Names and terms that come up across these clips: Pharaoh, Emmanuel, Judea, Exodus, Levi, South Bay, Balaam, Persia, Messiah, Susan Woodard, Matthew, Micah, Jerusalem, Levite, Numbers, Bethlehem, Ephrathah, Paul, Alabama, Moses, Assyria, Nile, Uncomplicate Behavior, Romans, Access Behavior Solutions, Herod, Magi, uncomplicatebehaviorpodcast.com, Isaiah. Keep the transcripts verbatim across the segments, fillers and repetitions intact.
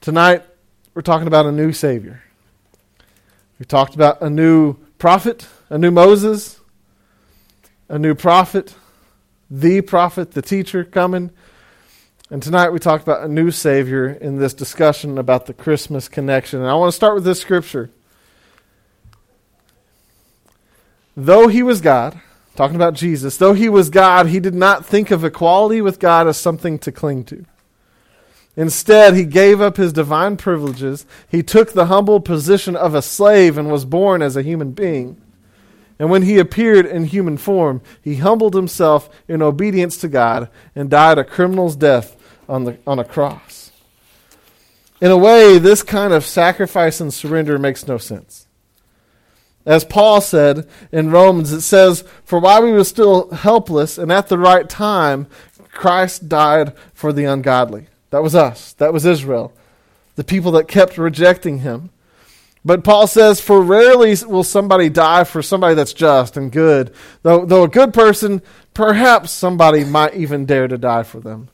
Tonight, we're talking about a new Savior. We talked about a new prophet, a new Moses, a new prophet, the prophet, the teacher coming. And tonight we talked about a new Savior in this discussion about the Christmas connection. And I want to start with this scripture. Though he was God, talking about Jesus, though he was God, he did not think of equality with God as something to cling to. Instead, he gave up his divine privileges. He took the humble position of a slave and was born as a human being. And when he appeared in human form, he humbled himself in obedience to God and died a criminal's death on the on a cross. In a way, this kind of sacrifice and surrender makes no sense. As Paul said in Romans, it says, "For while we were still helpless and at the right time, Christ died for the ungodly." That was us. That was Israel, the people that kept rejecting him. But Paul says, "For rarely will somebody die for somebody that's just and good. Though, though a good person, perhaps somebody might even dare to die for them.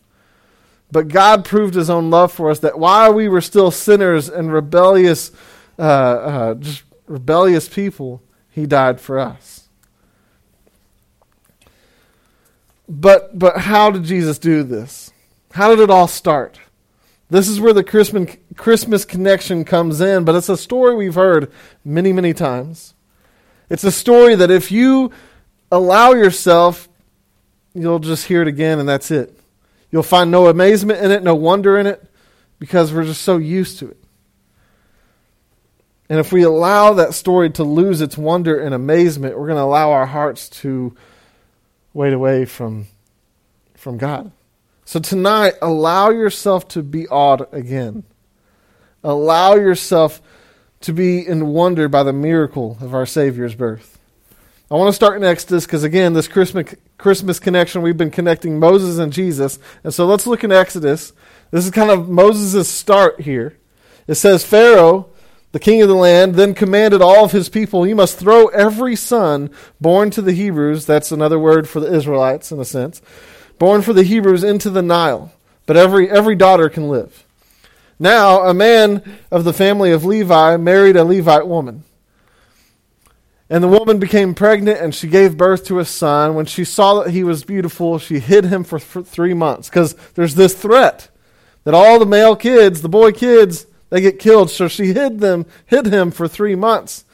But God proved his own love for us, that while we were still sinners and rebellious, uh, uh, just rebellious people, he died for us." But but how did Jesus do this? How did it all start? This is where the Christmas Christmas connection comes in, but it's a story we've heard many, many times. It's a story that if you allow yourself, you'll just hear it again and that's it. You'll find no amazement in it, no wonder in it, because we're just so used to it. And if we allow that story to lose its wonder and amazement, we're going to allow our hearts to wade away from, from God. So tonight, allow yourself to be awed again. Allow yourself to be in wonder by the miracle of our Savior's birth. I want to start in Exodus because, again, this Christmas Christmas connection, we've been connecting Moses and Jesus. And so let's look in Exodus. This is kind of Moses' start here. It says, "Pharaoh, the king of the land, then commanded all of his people, 'You must throw every son born to the Hebrews,'" that's another word for the Israelites in a sense, born for the Hebrews, "into the Nile, but every every daughter can live. Now, a man of the family of Levi married a Levite woman. And the woman became pregnant, and she gave birth to a son. When she saw that he was beautiful, she hid him for th- three months. Because there's this threat that all the male kids, the boy kids, they get killed. So she hid them, hid him for three months.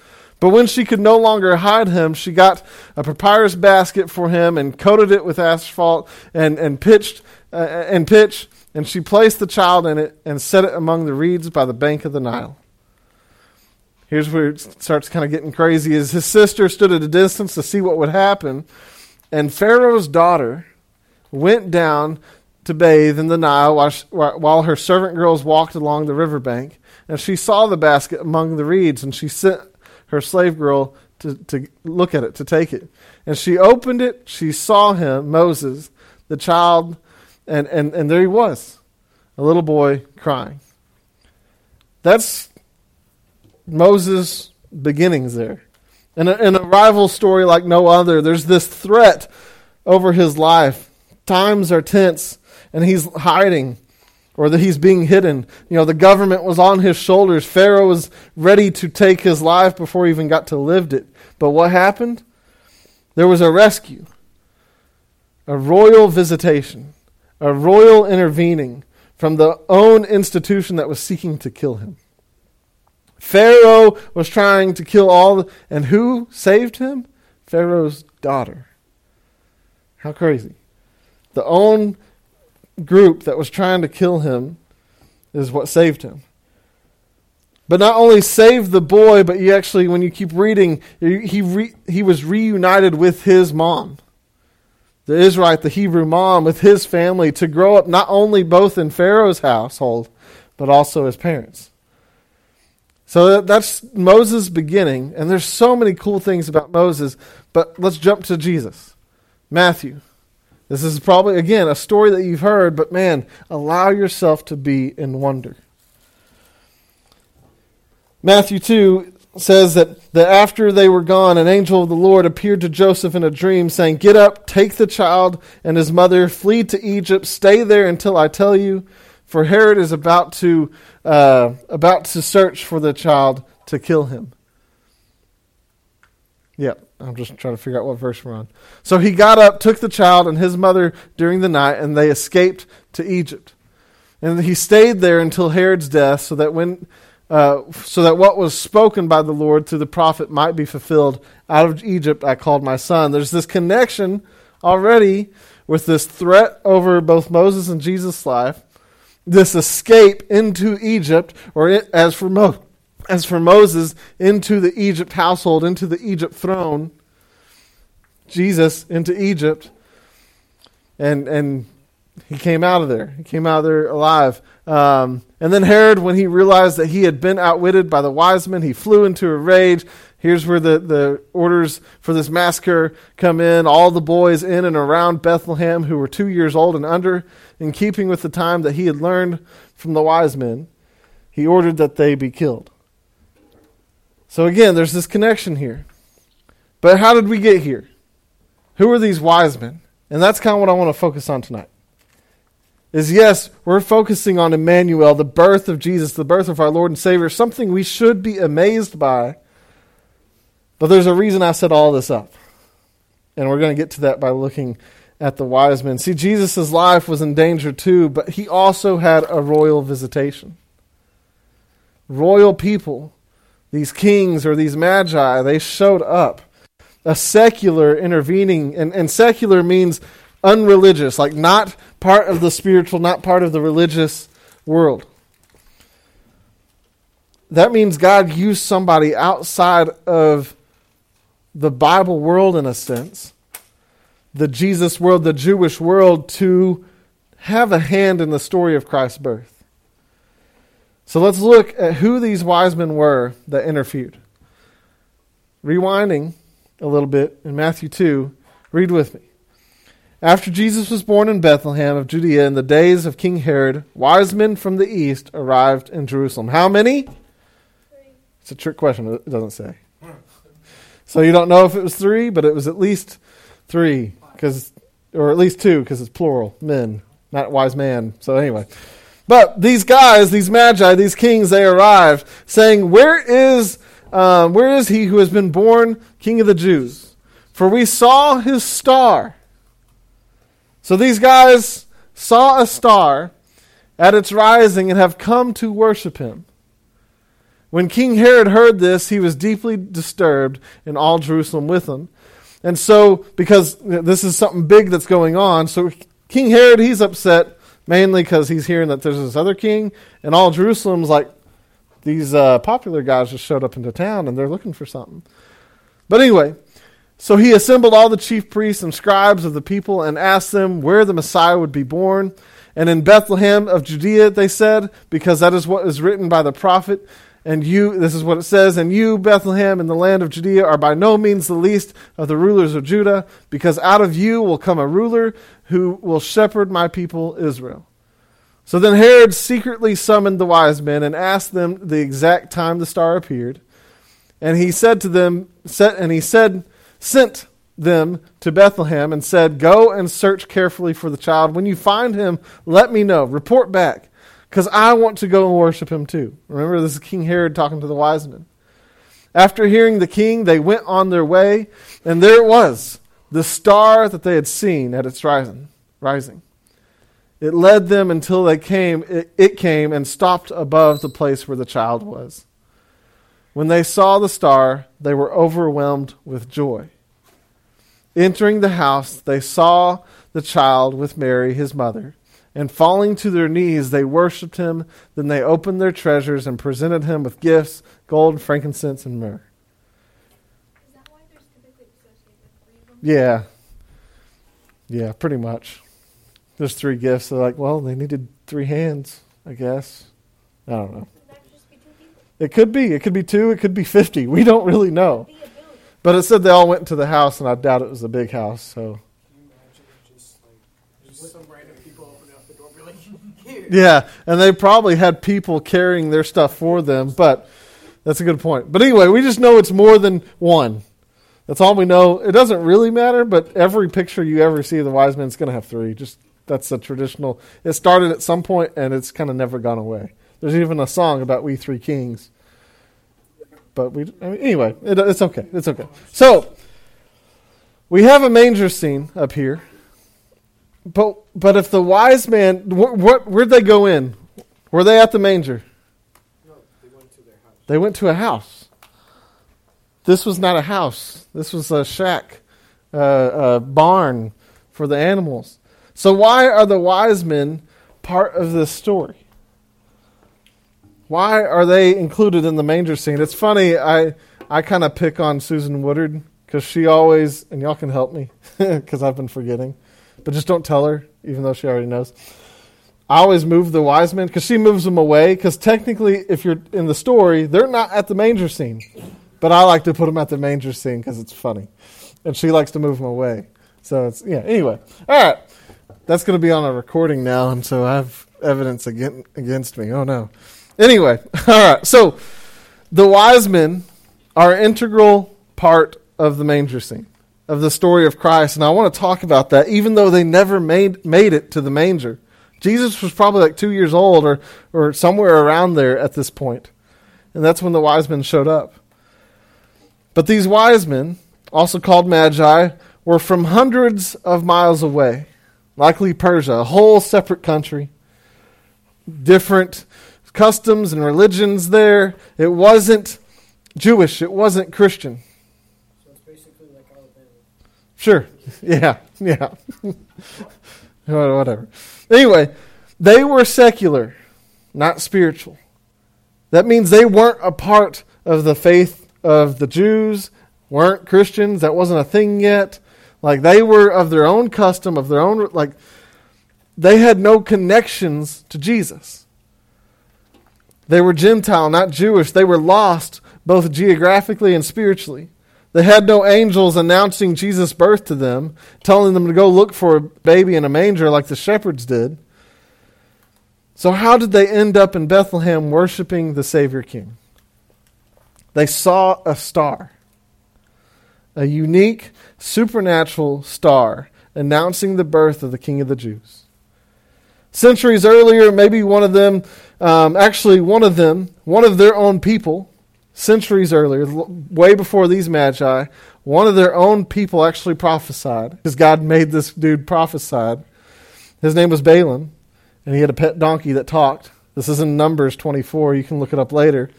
But when she could no longer hide him, she got a papyrus basket for him and coated it with asphalt and, and pitched uh, and pitch, and she placed the child in it and set it among the reeds by the bank of the Nile." Here's where it starts kind of getting crazy. "As his sister stood at a distance to see what would happen, and Pharaoh's daughter went down to bathe in the Nile while, she, while her servant girls walked along the riverbank. And she saw the basket among the reeds, and she sent her slave girl to, to look at it, to take it. And she opened it, she saw him, Moses, the child, and, and, and there he was, a little boy crying." That's Moses' beginnings there. In a, in a rival story like no other, there's this threat over his life. Times are tense, and he's hiding, or that he's being hidden. You know, the government was on his shoulders. Pharaoh was ready to take his life before he even got to lived it. But what happened? There was a rescue, a royal visitation, a royal intervening from the own institution that was seeking to kill him. Pharaoh was trying to kill all, and who saved him? Pharaoh's daughter. How crazy. The own group that was trying to kill him is what saved him. But not only saved the boy, but you actually, when you keep reading, he re, he was reunited with his mom, the Israelite, the Hebrew mom, with his family to grow up not only both in Pharaoh's household, but also his parents. So that, that's Moses' beginning, and there's so many cool things about Moses, but let's jump to Jesus. Matthew. This is probably, again, a story that you've heard, but man, allow yourself to be in wonder. Matthew two says that, that after they were gone, an angel of the Lord appeared to Joseph in a dream, saying, "Get up, take the child and his mother, flee to Egypt, stay there until I tell you, for Herod is about to uh, about to search for the child to kill him. Yeah, I'm just trying to figure out what verse we're on. So he got up, took the child and his mother during the night, and they escaped to Egypt. And he stayed there until Herod's death, so that when uh, so that what was spoken by the Lord through the prophet might be fulfilled. Out of Egypt I called my son. There's this connection already with this threat over both Moses and Jesus' life, this escape into Egypt, or it, as for Moses, As for Moses, into the Egypt household, into the Egypt throne, Jesus into Egypt, and and he came out of there. He came out of there alive. Um, and then Herod, when he realized that he had been outwitted by the wise men, he flew into a rage. Here's where the, the orders for this massacre come in. All the boys in and around Bethlehem who were two years old and under, in keeping with the time that he had learned from the wise men, he ordered that they be killed. So again, there's this connection here. But how did we get here? Who are these wise men? And that's kind of what I want to focus on tonight. Is yes, we're focusing on Emmanuel, the birth of Jesus, the birth of our Lord and Savior, something we should be amazed by. But there's a reason I set all this up. And we're going to get to that by looking at the wise men. See, Jesus' life was in danger too, but he also had a royal visitation. Royal people, these kings or these magi, they showed up. A secular intervening, and, and secular means unreligious, like not part of the spiritual, not part of the religious world. That means God used somebody outside of the Bible world, in a sense, the Jesus world, the Jewish world, to have a hand in the story of Christ's birth. So let's look at who these wise men were that interviewed. Rewinding a little bit in Matthew two, read with me. After Jesus was born in Bethlehem of Judea in the days of King Herod, wise men from the east arrived in Jerusalem. How many? Three. It's a trick question, it doesn't say. So you don't know if it was three, but it was at least three, cause, or at least two, because it's plural, men, not wise man. So anyway. But these guys, these magi, these kings, they arrived saying, where is uh, where is he who has been born King of the Jews? For we saw his star. So these guys saw a star at its rising and have come to worship him. When King Herod heard this, he was deeply disturbed, and all Jerusalem with him. And so, because this is something big that's going on, so King Herod, he's upset. Mainly because he's hearing that there's this other king, and all Jerusalem's like, these uh, popular guys just showed up into town, and they're looking for something. But anyway, so he assembled all the chief priests and scribes of the people and asked them where the Messiah would be born. And in Bethlehem of Judea, they said, because that is what is written by the prophet. And you, this is what it says, and you, Bethlehem, in the land of Judea, are by no means the least of the rulers of Judah, because out of you will come a ruler who will shepherd my people Israel. So then Herod secretly summoned the wise men and asked them the exact time the star appeared. And he said to them, and he said, sent them to Bethlehem and said, go and search carefully for the child. When you find him, let me know. Report back. Because I want to go and worship him too. Remember, this is King Herod talking to the wise men. After hearing the king, they went on their way, and there it was, the star that they had seen at its rising. rising. It led them until they came. It, it came and stopped above the place where the child was. When they saw the star, they were overwhelmed with joy. Entering the house, they saw the child with Mary, his mother, and falling to their knees, they worshipped him. Then they opened their treasures and presented him with gifts, gold, frankincense, and myrrh. Is that why there's typically associated with three of them? Yeah. Yeah, pretty much. There's three gifts. They're like, well, they needed three hands, I guess. I don't know. Could that just be two people? It could be. It could be two. It could be fifty. We don't really know. It could be a billion. But it said they all went to the house, and I doubt it was a big house, so. Yeah, and they probably had people carrying their stuff for them, but that's a good point. But anyway, we just know it's more than one. That's all we know. It doesn't really matter, but every picture you ever see of the wise men is going to have three. Just That's the traditional. It started at some point, and it's kind of never gone away. There's even a song about We Three Kings. But we I mean, anyway, it, it's okay. It's okay. So we have a manger scene up here. But but if the wise man, wh- what where'd they go in? Were they at the manger? No, they went to their house. They went to a house. This was not a house. This was a shack, uh, a barn for the animals. So why are the wise men part of this story? Why are they included in the manger scene? It's funny, I I kind of pick on Susan Woodard because she always, and y'all can help me because I've been forgetting, but just don't tell her, even though she already knows. I always move the wise men because she moves them away because technically, if you're in the story, they're not at the manger scene. But I like to put them at the manger scene because it's funny. And she likes to move them away. So it's, yeah, anyway. All right. That's going to be on a recording now, and so I have evidence against me. Oh, no. Anyway, all right. So the wise men are an integral part of the manger scene, of the story of Christ, and I want to talk about that, even though they never made made it to the manger. Jesus was probably like two years old or, or somewhere around there at this point, and that's when the wise men showed up. But these wise men, also called magi, were from hundreds of miles away. Likely Persia, a whole separate country. Different customs and religions there. It wasn't Jewish. It wasn't Christian. So it's basically like Alabama. Sure. Yeah. Yeah. Whatever. Anyway, they were secular, not spiritual. That means they weren't a part of the faith of the Jews, weren't Christians. That wasn't a thing yet. Like, they were of their own custom, of their own, like, they had no connections to Jesus. They were Gentile, not Jewish. They were lost, both geographically and spiritually. They had no angels announcing Jesus' birth to them, telling them to go look for a baby in a manger like the shepherds did. So how did they end up in Bethlehem worshiping the Savior King? They saw a star. A unique, supernatural star announcing the birth of the King of the Jews. Centuries earlier, maybe one of them, um, actually one of them, one of their own people, centuries earlier, way before these magi, one of their own people actually prophesied, because God made this dude prophesied. His name was Balaam, and he had a pet donkey that talked. This is in Numbers twenty-four. You can look it up later.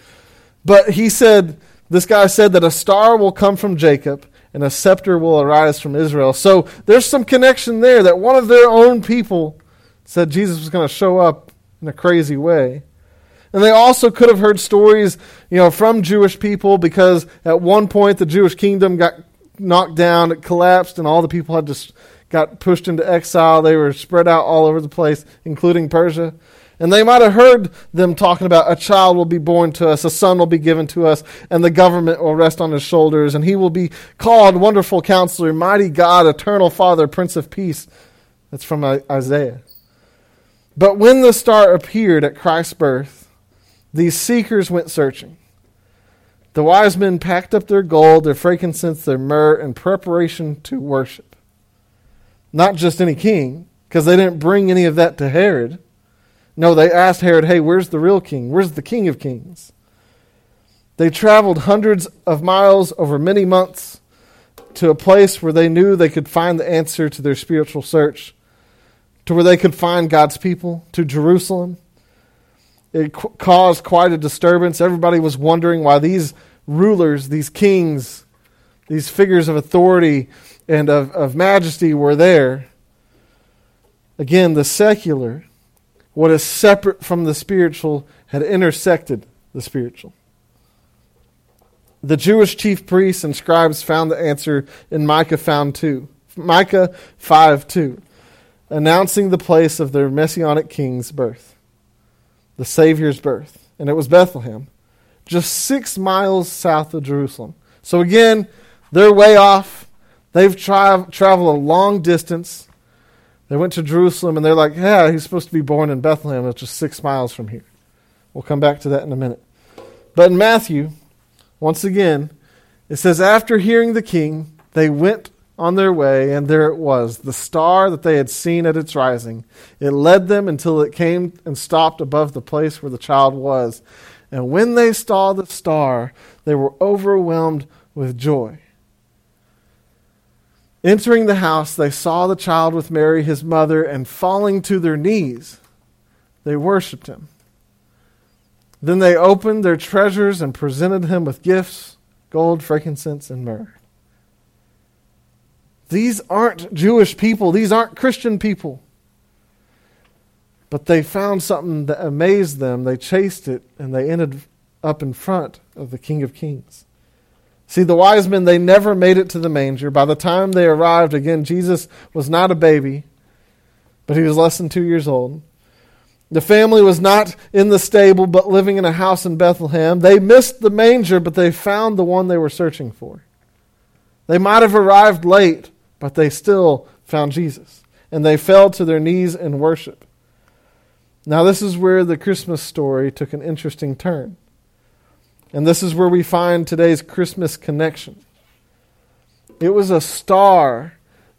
But he said... This guy said that a star will come from Jacob and a scepter will arise from Israel. So there's some connection there that one of their own people said Jesus was going to show up in a crazy way. And they also could have heard stories, you know, from Jewish people because at one point the Jewish kingdom got knocked down, it collapsed, and all the people had just got pushed into exile. They were spread out all over the place, including Persia. And they might have heard them talking about a child will be born to us, a son will be given to us, and the government will rest on his shoulders, and he will be called Wonderful Counselor, Mighty God, Eternal Father, Prince of Peace. That's from Isaiah. But when the star appeared at Christ's birth, these seekers went searching. The wise men packed up their gold, their frankincense, their myrrh, in preparation to worship. Not just any king, because they didn't bring any of that to Herod. No, they asked Herod, hey, where's the real king? Where's the King of Kings? They traveled hundreds of miles over many months to a place where they knew they could find the answer to their spiritual search, to where they could find God's people, to Jerusalem. It qu- caused quite a disturbance. Everybody was wondering why these rulers, these kings, these figures of authority and of, of majesty were there. Again, the secular... What is separate from the spiritual had intersected the spiritual. The Jewish chief priests and scribes found the answer in Micah found two, Micah five two, announcing the place of their messianic king's birth, the Savior's birth, and it was Bethlehem, just six miles south of Jerusalem. So again, they're way off. They've tra- traveled a long distance. They went to Jerusalem, and they're like, yeah, he's supposed to be born in Bethlehem, which is six miles from here. We'll come back to that in a minute. But in Matthew, once again, it says, after hearing the king, they went on their way, and there it was, the star that they had seen at its rising. It led them until it came and stopped above the place where the child was. And when they saw the star, they were overwhelmed with joy. Entering the house, they saw the child with Mary, his mother, and falling to their knees, they worshipped him. Then they opened their treasures and presented him with gifts, gold, frankincense, and myrrh. These aren't Jewish people. These aren't Christian people. But they found something that amazed them. They chased it, and they ended up in front of the King of Kings. See, the wise men, they never made it to the manger. By the time they arrived, again, Jesus was not a baby, but he was less than two years old. The family was not in the stable, but living in a house in Bethlehem. They missed the manger, but they found the one they were searching for. They might have arrived late, but they still found Jesus. And they fell to their knees in worship. Now, this is where the Christmas story took an interesting turn. And this is where we find today's Christmas connection. It was a star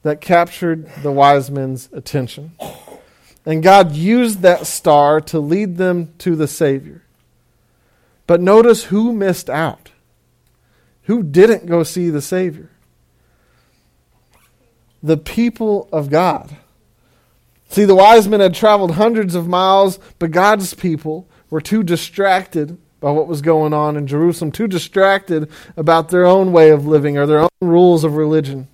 that captured the wise men's attention. And God used that star to lead them to the Savior. But notice who missed out. Who didn't go see the Savior? The people of God. See, the wise men had traveled hundreds of miles, but God's people were too distracted by what was going on in Jerusalem, too distracted about their own way of living or their own rules of religion.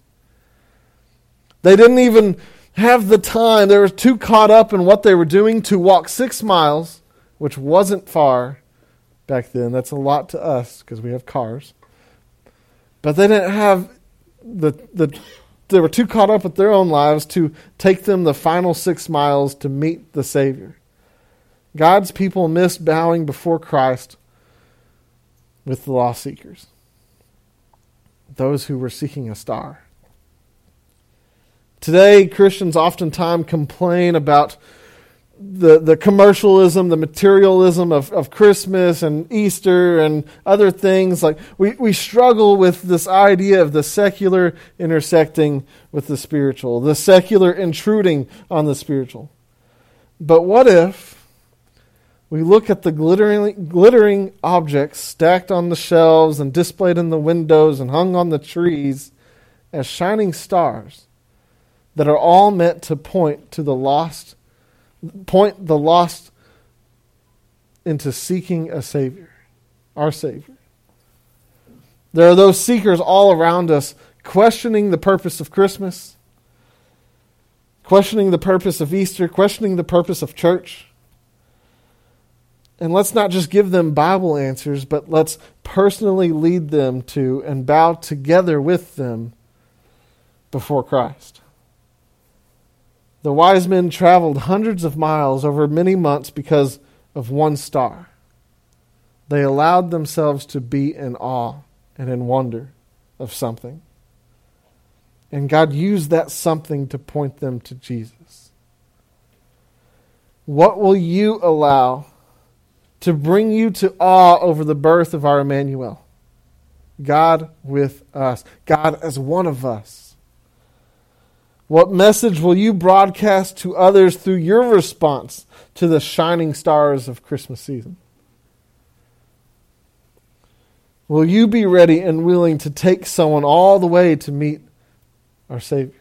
They didn't even have the time. They were too caught up in what they were doing to walk six miles, which wasn't far back then. That's a lot to us because we have cars. But they didn't have the the. They were too caught up with their own lives to take them the final six miles to meet the Savior. God's people missed bowing before Christ with the lost seekers, those who were seeking a star. Today, Christians oftentimes complain about the, the commercialism, the materialism of, of Christmas and Easter and other things. Like we, we struggle with this idea of the secular intersecting with the spiritual, the secular intruding on the spiritual. But what if we look at the glittering, glittering objects stacked on the shelves and displayed in the windows and hung on the trees as shining stars that are all meant to point to the lost, point the lost into seeking a Savior, our Savior. There are those seekers all around us questioning the purpose of Christmas, questioning the purpose of Easter, questioning the purpose of church. And let's not just give them Bible answers, but let's personally lead them to and bow together with them before Christ. The wise men traveled hundreds of miles over many months because of one star. They allowed themselves to be in awe and in wonder of something. And God used that something to point them to Jesus. What will you allow to bring you to awe over the birth of our Emmanuel? God with us. God as one of us. What message will you broadcast to others through your response to the shining stars of Christmas season? Will you be ready and willing to take someone all the way to meet our Savior?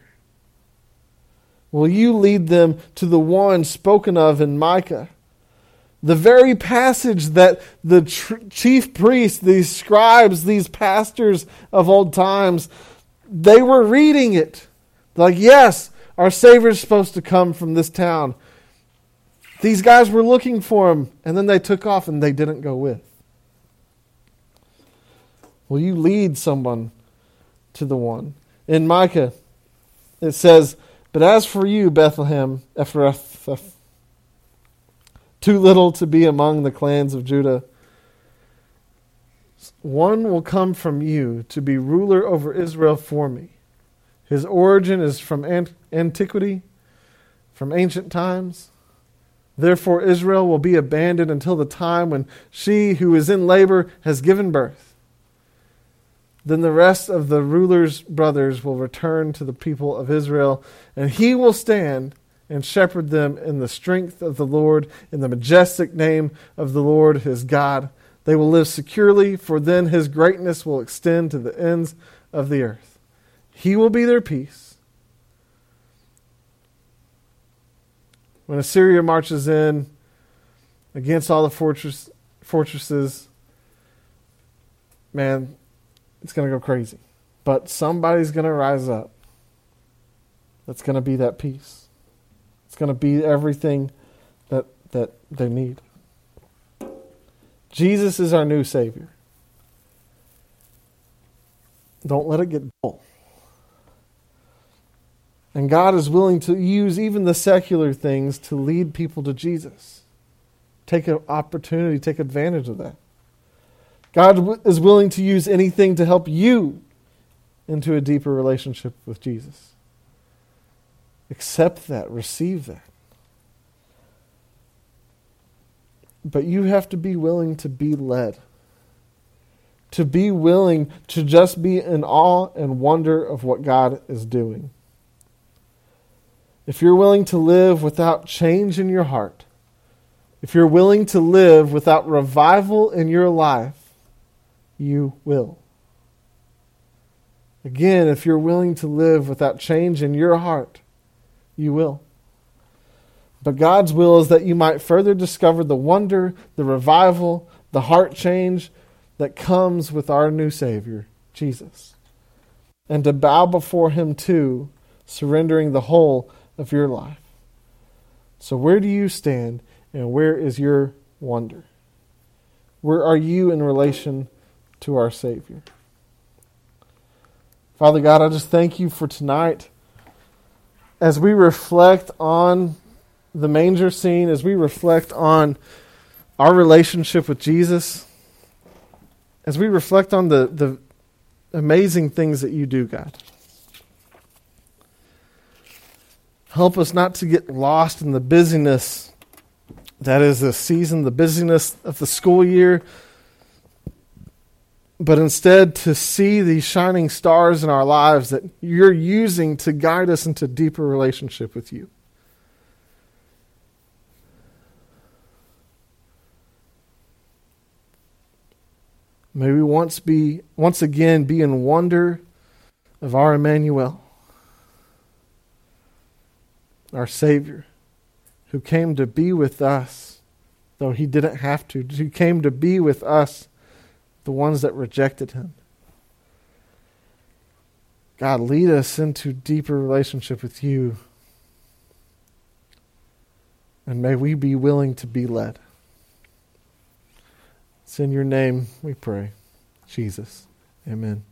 Will you lead them to the one spoken of in Micah? The very passage that the tr- chief priests, these scribes, these pastors of old times, they were reading it. Like, yes, our Savior is supposed to come from this town. These guys were looking for him, and then they took off and they didn't go with. Will you lead someone to the one? In Micah, it says, "But as for you, Bethlehem, Ephrathah, too little to be among the clans of Judah, one will come from you to be ruler over Israel for me. His origin is from ant- antiquity, from ancient times. Therefore Israel will be abandoned until the time when she who is in labor has given birth. Then the rest of the ruler's brothers will return to the people of Israel, and he will stand and shepherd them in the strength of the Lord, in the majestic name of the Lord his God. They will live securely, for then his greatness will extend to the ends of the earth. He will be their peace. When Assyria marches in against all the fortress, fortresses, man, it's going to go crazy. But somebody's going to rise up. That's going to be that peace. It's going to be everything that that they need. Jesus is our new Savior. Don't let it get dull. And God is willing to use even the secular things to lead people to Jesus. Take an opportunity, take advantage of that. God is willing to use anything to help you into a deeper relationship with Jesus. Accept that, receive that. But you have to be willing to be led. To be willing to just be in awe and wonder of what God is doing. If you're willing to live without change in your heart, if you're willing to live without revival in your life, you will. Again, if you're willing to live without change in your heart, you will. But God's will is that you might further discover the wonder, the revival, the heart change that comes with our new Savior, Jesus. And to bow before him too, surrendering the whole of your life. So where do you stand, and where is your wonder? Where are you in relation to our Savior? Father God, I just thank you for tonight. As we reflect on the manger scene, as we reflect on our relationship with Jesus, as we reflect on the, the amazing things that you do, God, help us not to get lost in the busyness that is this season, the busyness of the school year, but instead to see these shining stars in our lives that you're using to guide us into a deeper relationship with you. May we once be once again be in wonder of our Emmanuel, our Savior, who came to be with us, though he didn't have to, who came to be with us, the ones that rejected him. God, lead us into deeper relationship with you. And may we be willing to be led. It's in your name we pray. Jesus. Amen.